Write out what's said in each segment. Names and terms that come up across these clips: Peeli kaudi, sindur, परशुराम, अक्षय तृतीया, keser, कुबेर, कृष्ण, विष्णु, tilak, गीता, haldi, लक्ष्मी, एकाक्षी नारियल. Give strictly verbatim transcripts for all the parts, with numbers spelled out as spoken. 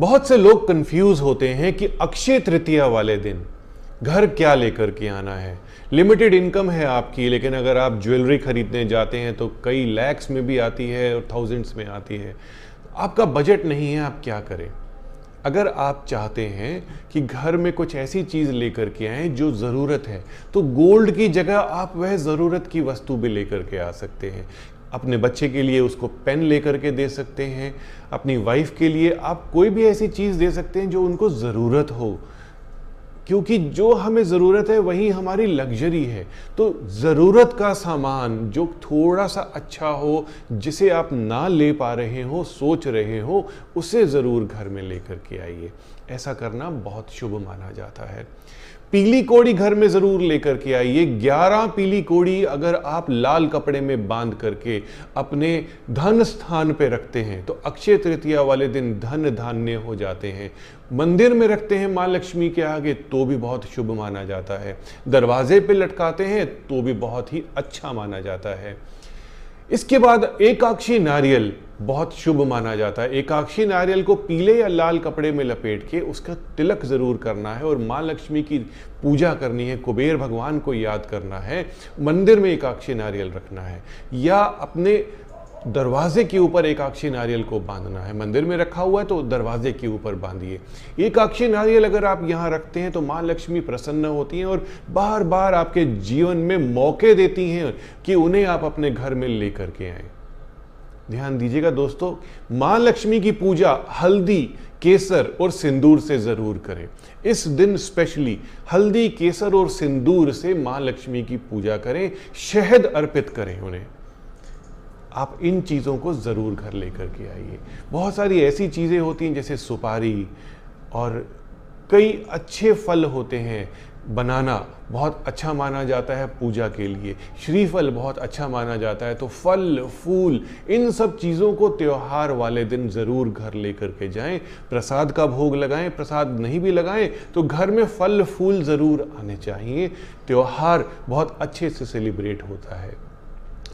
बहुत से लोग कंफ्यूज होते हैं कि अक्षय तृतीया वाले दिन घर क्या लेकर के आना है। लिमिटेड इनकम है आपकी, लेकिन अगर आप ज्वेलरी खरीदने जाते हैं तो कई लैक्स में भी आती है और थाउजेंड्स में आती है। आपका बजट नहीं है, आप क्या करें? अगर आप चाहते हैं कि घर में कुछ ऐसी चीज़ लेकर के आएँ जो ज़रूरत है, तो गोल्ड की जगह आप वह ज़रूरत की वस्तु भी लेकर के आ सकते हैं। अपने बच्चे के लिए उसको पेन लेकर के दे सकते हैं, अपनी वाइफ के लिए आप कोई भी ऐसी चीज़ दे सकते हैं जो उनको ज़रूरत हो, क्योंकि जो हमें ज़रूरत है वही हमारी लग्जरी है। तो ज़रूरत का सामान जो थोड़ा सा अच्छा हो, जिसे आप ना ले पा रहे हो, सोच रहे हो, उसे ज़रूर घर में लेकर के आइए। ऐसा करना बहुत शुभ माना जाता है। पीली कोड़ी घर में ज़रूर लेकर के आइए। ग्यारह पीली कोड़ी अगर आप लाल कपड़े में बांध करके अपने धन स्थान पे रखते हैं तो अक्षय तृतीया वाले दिन धन धान्य हो जाते हैं। मंदिर में रखते हैं माँ लक्ष्मी के आगे तो भी बहुत शुभ माना जाता है। दरवाजे पे लटकाते हैं तो भी बहुत ही अच्छा माना जाता है। इसके बाद एकाक्षी नारियल बहुत शुभ माना जाता है। एकाक्षी नारियल को पीले या लाल कपड़े में लपेट के उसका तिलक ज़रूर करना है और माँ लक्ष्मी की पूजा करनी है, कुबेर भगवान को याद करना है। मंदिर में एकाक्षी नारियल रखना है या अपने दरवाजे के ऊपर एकाक्षी नारियल को बांधना है। मंदिर में रखा हुआ है तो दरवाजे के ऊपर बांधिए। एकाक्षी नारियल अगर आप यहाँ रखते हैं तो माँ लक्ष्मी प्रसन्न होती हैं और बार बार आपके जीवन में मौके देती हैं कि उन्हें आप अपने घर में ले करके आएँ। ध्यान दीजिएगा दोस्तों, माँ लक्ष्मी की पूजा हल्दी, केसर और सिंदूर से ज़रूर करें। इस दिन स्पेशली हल्दी, केसर और सिंदूर से माँ लक्ष्मी की पूजा करें, शहद अर्पित करें उन्हें। आप इन चीज़ों को ज़रूर घर लेकर के आइए। बहुत सारी ऐसी चीज़ें होती हैं जैसे सुपारी और कई अच्छे फल होते हैं। बनाना बहुत अच्छा माना जाता है पूजा के लिए, श्रीफल बहुत अच्छा माना जाता है। तो फल फूल इन सब चीज़ों को त्योहार वाले दिन ज़रूर घर लेकर के जाएं। प्रसाद का भोग लगाएं, प्रसाद नहीं भी लगाएं तो घर में फल फूल ज़रूर आने चाहिए। त्योहार बहुत अच्छे से सेलिब्रेट होता है।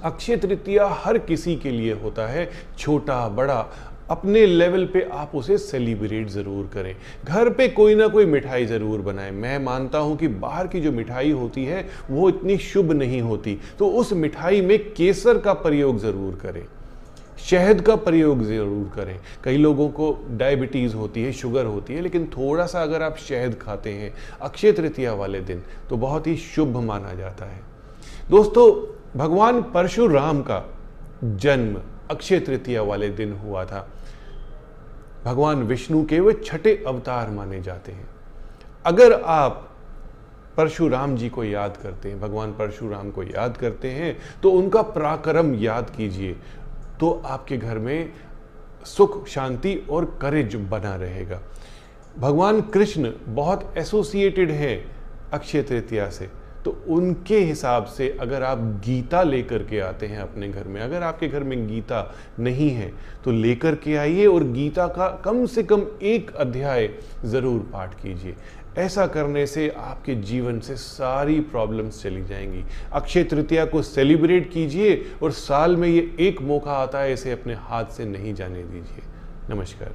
अक्षय तृतीया हर किसी के लिए होता है, छोटा बड़ा अपने लेवल पे आप उसे सेलिब्रेट ज़रूर करें। घर पे कोई ना कोई मिठाई ज़रूर बनाएं। मैं मानता हूँ कि बाहर की जो मिठाई होती है वो इतनी शुभ नहीं होती, तो उस मिठाई में केसर का प्रयोग ज़रूर करें, शहद का प्रयोग ज़रूर करें। कई लोगों को डायबिटीज़ होती है, शुगर होती है, लेकिन थोड़ा सा अगर आप शहद खाते हैं अक्षय तृतीया वाले दिन तो बहुत ही शुभ माना जाता है। दोस्तों, भगवान परशुराम का जन्म अक्षय तृतीया वाले दिन हुआ था। भगवान विष्णु के वे छठे अवतार माने जाते हैं। अगर आप परशुराम जी को याद करते हैं, भगवान परशुराम को याद करते हैं तो उनका पराक्रम याद कीजिए, तो आपके घर में सुख, शांति और करेज बना रहेगा। भगवान कृष्ण बहुत एसोसिएटेड हैं अक्षय तृतीया से, तो उनके हिसाब से अगर आप गीता लेकर के आते हैं अपने घर में, अगर आपके घर में गीता नहीं है तो लेकर के आइए और गीता का कम से कम एक अध्याय ज़रूर पाठ कीजिए। ऐसा करने से आपके जीवन से सारी प्रॉब्लम्स चली जाएंगी। अक्षय तृतीया को सेलिब्रेट कीजिए और साल में ये एक मौका आता है, इसे अपने हाथ से नहीं जाने दीजिए। नमस्कार।